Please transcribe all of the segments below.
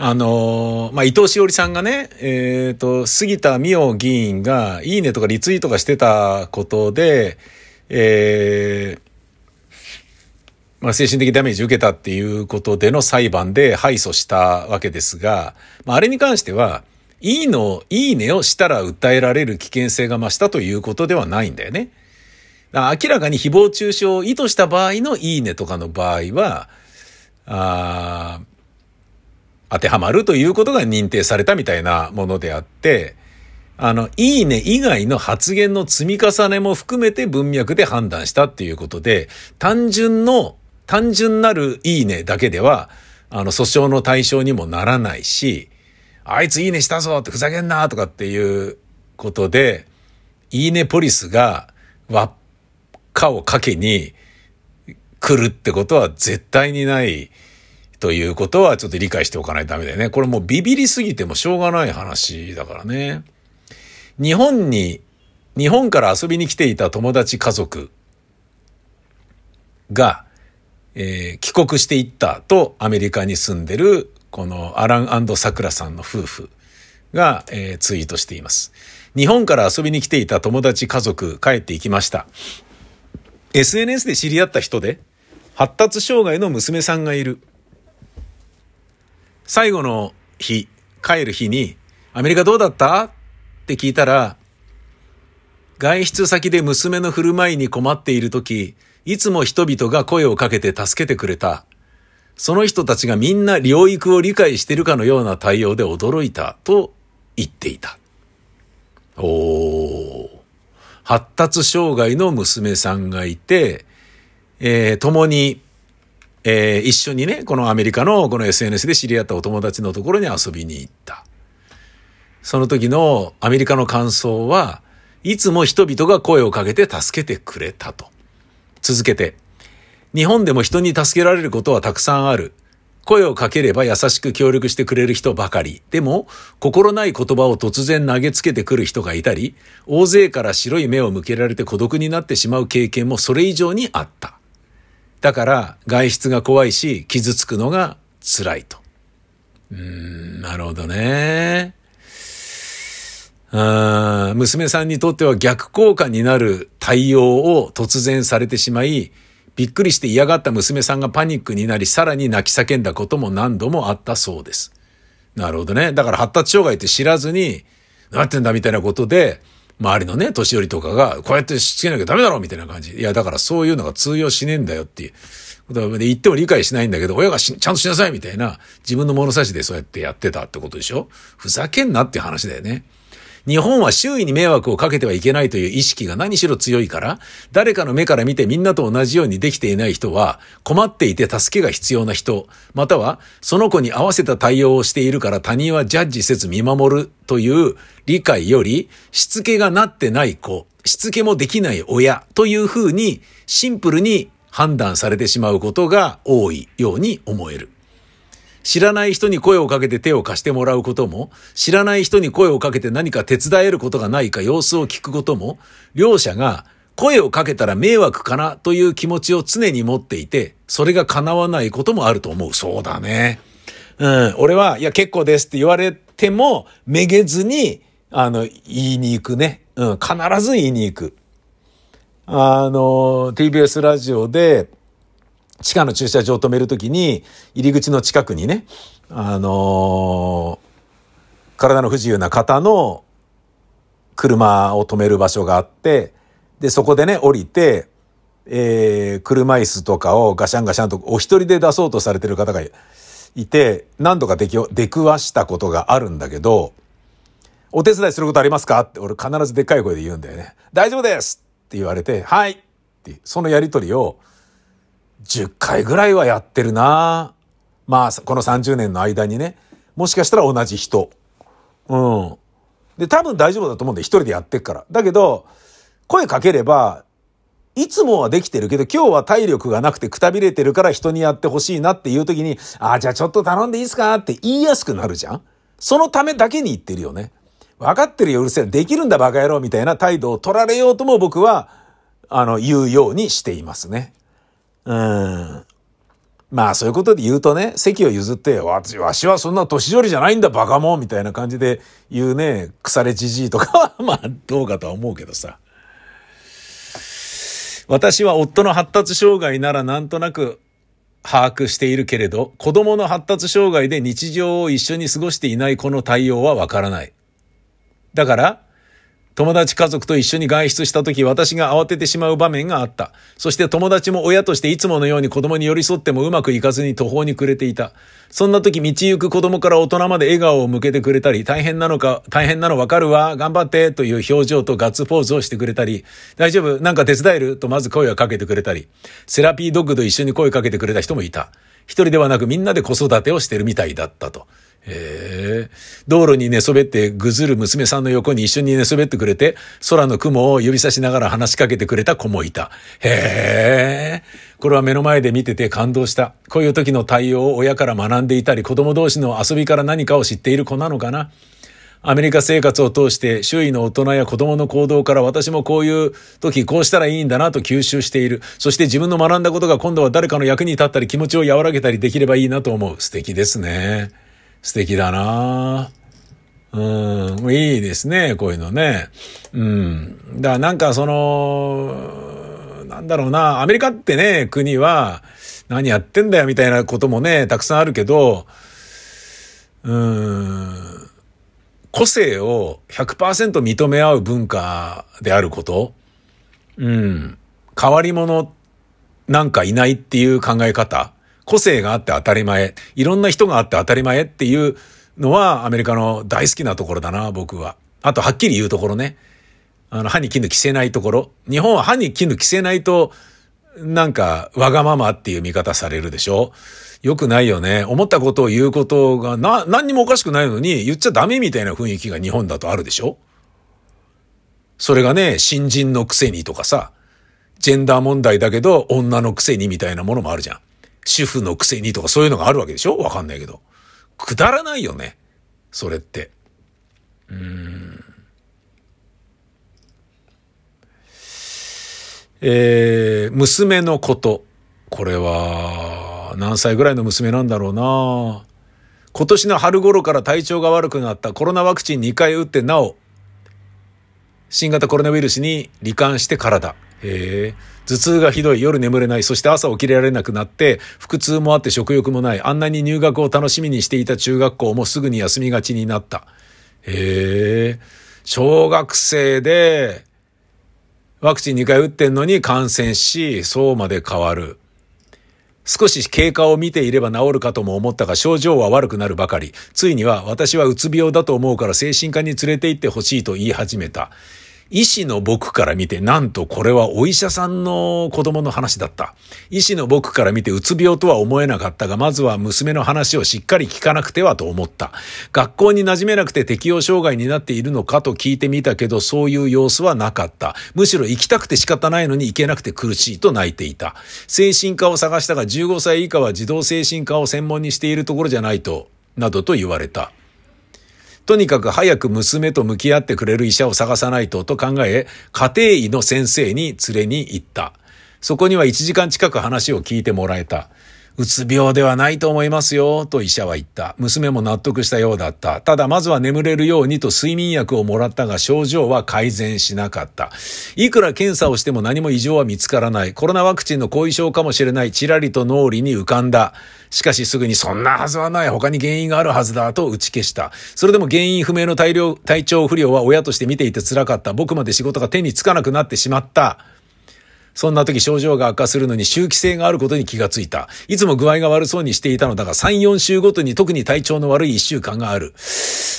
伊藤詩織さんがね、杉田水脈議員がいいねとかリツイートがしてたことで、精神的ダメージを受けたっていうことでの裁判で敗訴したわけですが、あれに関しては、いいねをしたら訴えられる危険性が増したということではないんだよね。明らかに誹謗中傷を意図した場合のいいねとかの場合は、当てはまるということが認定されたみたいなものであって、いいね以外の発言の積み重ねも含めて文脈で判断したっていうことで、単純なるいいねだけでは、訴訟の対象にもならないし、あいついいねしたぞってふざけんなとかっていうことで、いいねポリスが輪っかをかけに来るってことは絶対にないということはちょっと理解しておかないとダメだよね。これもうビビりすぎてもしょうがない話だからね。日本から遊びに来ていた友達家族が、帰国していったとアメリカに住んでるこのアラン&サクラさんの夫婦が、ツイートしています。日本から遊びに来ていた友達家族帰っていきました。SNS で知り合った人で発達障害の娘さんがいる。最後の日、帰る日にアメリカどうだったって聞いたら、外出先で娘の振る舞いに困っている時、いつも人々が声をかけて助けてくれた。その人たちがみんな療育を理解しているかのような対応で驚いたと言っていた。発達障害の娘さんがいて、共に、一緒にね、このアメリカのこの SNS で知り合ったお友達のところに遊びに行った。その時のアメリカの感想は、いつも人々が声をかけて助けてくれたと。続けて、日本でも人に助けられることはたくさんある。声をかければ優しく協力してくれる人ばかり。でも、心ない言葉を突然投げつけてくる人がいたり、大勢から白い目を向けられて孤独になってしまう経験もそれ以上にあった。だから、外出が怖いし、傷つくのが辛いと。なるほどね。娘さんにとっては逆効果になる対応を突然されてしまい、びっくりして嫌がった娘さんがパニックになり、さらに泣き叫んだことも何度もあったそうです。なるほどね。だから発達障害って知らずに、なってんだみたいなことで、周りのね、年寄りとかが、こうやってしつけなきゃダメだろみたいな感じ。いや、だからそういうのが通用しねえんだよっていう。言っても理解しないんだけど、親がちゃんとしなさいみたいな、自分の物差しでそうやってやってたってことでしょ？ふざけんなっていう話だよね。日本は周囲に迷惑をかけてはいけないという意識が何しろ強いから、誰かの目から見てみんなと同じようにできていない人は、困っていて助けが必要な人、またはその子に合わせた対応をしているから他人はジャッジせず見守るという理解より、しつけがなってない子、しつけもできない親というふうにシンプルに判断されてしまうことが多いように思える。知らない人に声をかけて手を貸してもらうことも、知らない人に声をかけて何か手伝えることがないか様子を聞くことも、両者が声をかけたら迷惑かなという気持ちを常に持っていて、それが叶わないこともあると思う。そうだね。俺は、いや結構ですって言われても、めげずに、言いに行くね。必ず言いに行く。TBS ラジオで、地下の駐車場を止めるときに、入り口の近くにね、体の不自由な方の車を止める場所があって、で、そこでね、降りて、車椅子とかをガシャンガシャンとお一人で出そうとされてる方がいて、何度か出くわしたことがあるんだけど、お手伝いすることありますかって、俺必ずでっかい声で言うんだよね。大丈夫ですって言われて、はいって、そのやりとりを、10回ぐらいはやってるな。この30年の間にね、もしかしたら同じ人。で、多分大丈夫だと思うんで、一人でやってっから。だけど、声かければ、いつもはできてるけど、今日は体力がなくてくたびれてるから人にやってほしいなっていう時に、じゃあちょっと頼んでいいですかって言いやすくなるじゃん。そのためだけに言ってるよね。わかってるよ、うるせえ。できるんだ、バカ野郎みたいな態度を取られようとも僕は、言うようにしていますね。まあそういうことで言うとね、席を譲って、わしはそんな年寄りじゃないんだバカもんみたいな感じで言うね、腐れじじいとかはまあどうかとは思うけどさ。私は夫の発達障害ならなんとなく把握しているけれど、子供の発達障害で日常を一緒に過ごしていない子の対応はわからない。だから、友達家族と一緒に外出した時、私が慌ててしまう場面があった。そして友達も親としていつものように子供に寄り添ってもうまくいかずに途方に暮れていた。そんな時、道行く子供から大人まで笑顔を向けてくれたり、大変なのわかるわ、頑張ってという表情とガッツポーズをしてくれたり、大丈夫、なんか手伝えるとまず声をかけてくれたり、セラピードッグと一緒に声かけてくれた人もいた。一人ではなくみんなで子育てをしてるみたいだったと。道路に寝そべってぐずる娘さんの横に一緒に寝そべってくれて、空の雲を指さしながら話しかけてくれた子もいた。これは目の前で見てて感動した。こういう時の対応を親から学んでいたり、子供同士の遊びから何かを知っている子なのかな。アメリカ生活を通して周囲の大人や子供の行動から、私もこういう時こうしたらいいんだなと吸収している。そして自分の学んだことが今度は誰かの役に立ったり、気持ちを和らげたりできればいいなと思う。素敵ですね。素敵だなぁ。いいですね、こういうのね。だからなんかその、なんだろうな、アメリカってね、国は何やってんだよみたいなこともね、たくさんあるけど、個性を 100% 認め合う文化であること。変わり者なんかいないっていう考え方。個性があって当たり前、いろんな人があって当たり前っていうのはアメリカの大好きなところだな、僕は。あとはっきり言うところね。歯に衣着せないところ。日本は歯に衣着せないと、なんかわがままっていう見方されるでしょ。よくないよね。思ったことを言うことが何にもおかしくないのに言っちゃダメみたいな雰囲気が日本だとあるでしょ。それがね、新人のくせにとかさ、ジェンダー問題だけど女のくせにみたいなものもあるじゃん。主婦のくせにとかそういうのがあるわけでしょ？わかんないけど。くだらないよね、それって。娘のこと。これは、何歳ぐらいの娘なんだろうな。今年の春頃から体調が悪くなった。コロナワクチン2回打ってなお、新型コロナウイルスに罹患してからだ。頭痛がひどい、夜眠れない、そして朝起きられなくなって、腹痛もあって食欲もない。あんなに入学を楽しみにしていた中学校もすぐに休みがちになった。小学生でワクチン2回打ってんのに感染し、そうまで変わる。少し経過を見ていれば治るかとも思ったが、症状は悪くなるばかり。ついには、私はうつ病だと思うから精神科に連れて行ってほしいと言い始めた。医師の僕から見て、なんとこれはお医者さんの子供の話だった。医師の僕から見てうつ病とは思えなかったが、まずは娘の話をしっかり聞かなくてはと思った。学校に馴染めなくて適応障害になっているのかと聞いてみたけど、そういう様子はなかった。むしろ行きたくて仕方ないのに行けなくて苦しいと泣いていた。精神科を探したが、15歳以下は児童精神科を専門にしているところじゃないと、などと言われた。とにかく早く娘と向き合ってくれる医者を探さないとと考え、家庭医の先生に連れに行った。そこには1時間近く話を聞いてもらえた。うつ病ではないと思いますよ、と医者は言った。娘も納得したようだった。ただまずは眠れるようにと睡眠薬をもらったが、症状は改善しなかった。いくら検査をしても何も異常は見つからない。コロナワクチンの後遺症かもしれない。ちらりと脳裏に浮かんだ。しかしすぐに、そんなはずはない。他に原因があるはずだ、と打ち消した。それでも原因不明の体調不良は親として見ていて辛かった。僕まで仕事が手につかなくなってしまった。そんな時、症状が悪化するのに周期性があることに気がついた。いつも具合が悪そうにしていたのだが、3、4週ごとに特に体調の悪い1週間がある。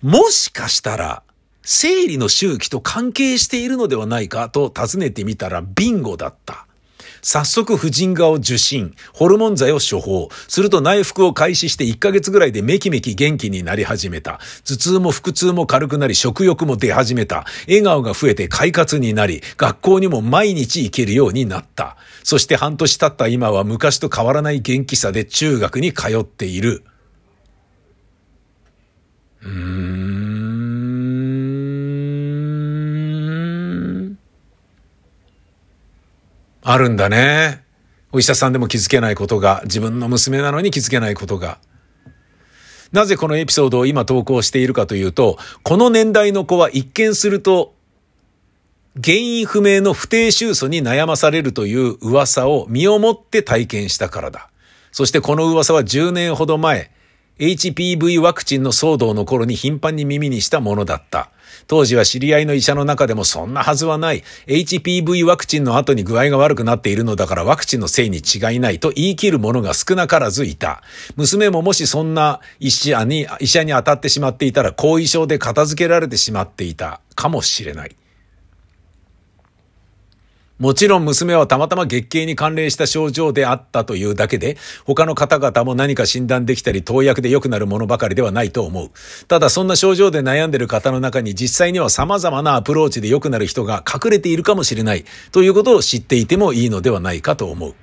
もしかしたら、生理の周期と関係しているのではないかと尋ねてみたら、ビンゴだった。早速、婦人科を受診。ホルモン剤を処方。すると内服を開始して1ヶ月ぐらいでめきめき元気になり始めた。頭痛も腹痛も軽くなり、食欲も出始めた。笑顔が増えて快活になり、学校にも毎日行けるようになった。そして半年経った今は昔と変わらない元気さで中学に通っている。あるんだね。お医者さんでも気づけないことが、自分の娘なのに気づけないことが。なぜこのエピソードを今投稿しているかというと、この年代の子は一見すると原因不明の不定愁訴に悩まされるという噂を身をもって体験したからだ。そしてこの噂は10年ほど前、HPV ワクチンの騒動の頃に頻繁に耳にしたものだった。当時は知り合いの医者の中でもそんなはずはない。HPV ワクチンの後に具合が悪くなっているのだからワクチンのせいに違いないと言い切る者が少なからずいた。娘ももしそんな医者に当たってしまっていたら後遺症で片付けられてしまっていたかもしれない。もちろん娘はたまたま月経に関連した症状であったというだけで、他の方々も何か診断できたり投薬で良くなるものばかりではないと思う。ただそんな症状で悩んでいる方の中に実際には様々なアプローチで良くなる人が隠れているかもしれないということを知っていてもいいのではないかと思う。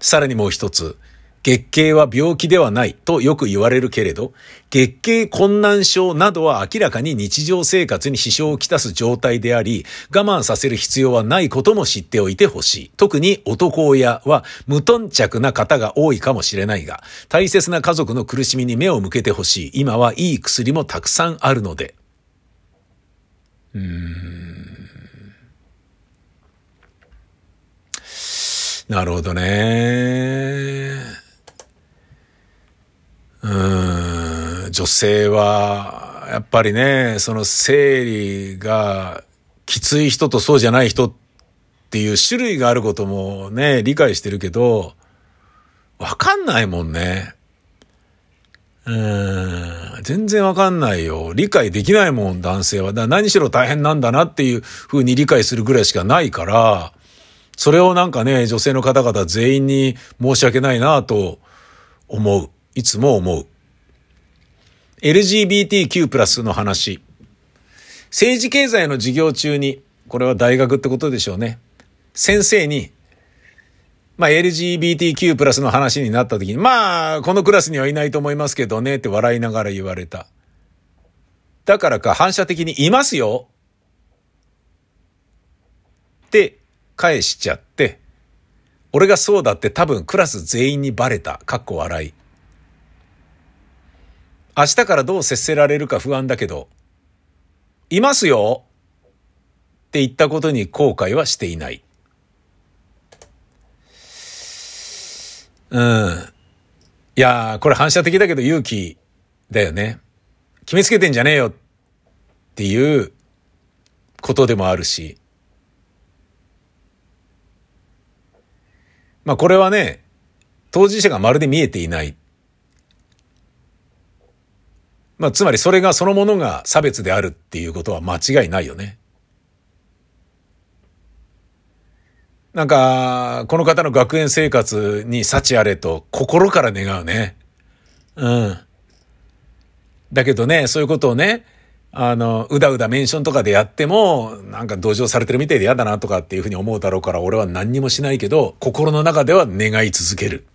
さらにもう一つ。月経は病気ではないとよく言われるけれど、月経困難症などは明らかに日常生活に支障をきたす状態であり、我慢させる必要はないことも知っておいてほしい。特に男親は無頓着な方が多いかもしれないが、大切な家族の苦しみに目を向けてほしい。今はいい薬もたくさんあるので。なるほどね。女性はやっぱりね、その生理がきつい人とそうじゃない人っていう種類があることもね、理解してるけどわかんないもんね。全然わかんないよ。理解できないもん、男性は。だから何しろ大変なんだなっていう風に理解するぐらいしかないから、それをなんかね、女性の方々全員に申し訳ないなと思う。いつも思う。 LGBTQ+ の話。政治経済の授業中に、これは大学ってことでしょうね、先生にLGBTQ+ の話になった時に、このクラスにはいないと思いますけどねって笑いながら言われた。だからか反射的にいますよって返しちゃって、俺がそうだって多分クラス全員にバレた。かっこ笑い。明日からどう接せられるか不安だけど、いますよって言ったことに後悔はしていない。いやー、これ反射的だけど勇気だよね。決めつけてんじゃねえよっていうことでもあるし。これはね、当事者がまるで見えていない。つまりそれがそのものが差別であるっていうことは間違いないよね。なんか、この方の学園生活に幸あれと心から願うね。だけどね、そういうことをね、うだうだメンションとかでやっても、なんか同情されてるみたいで嫌だなとかっていうふうに思うだろうから、俺は何にもしないけど、心の中では願い続ける。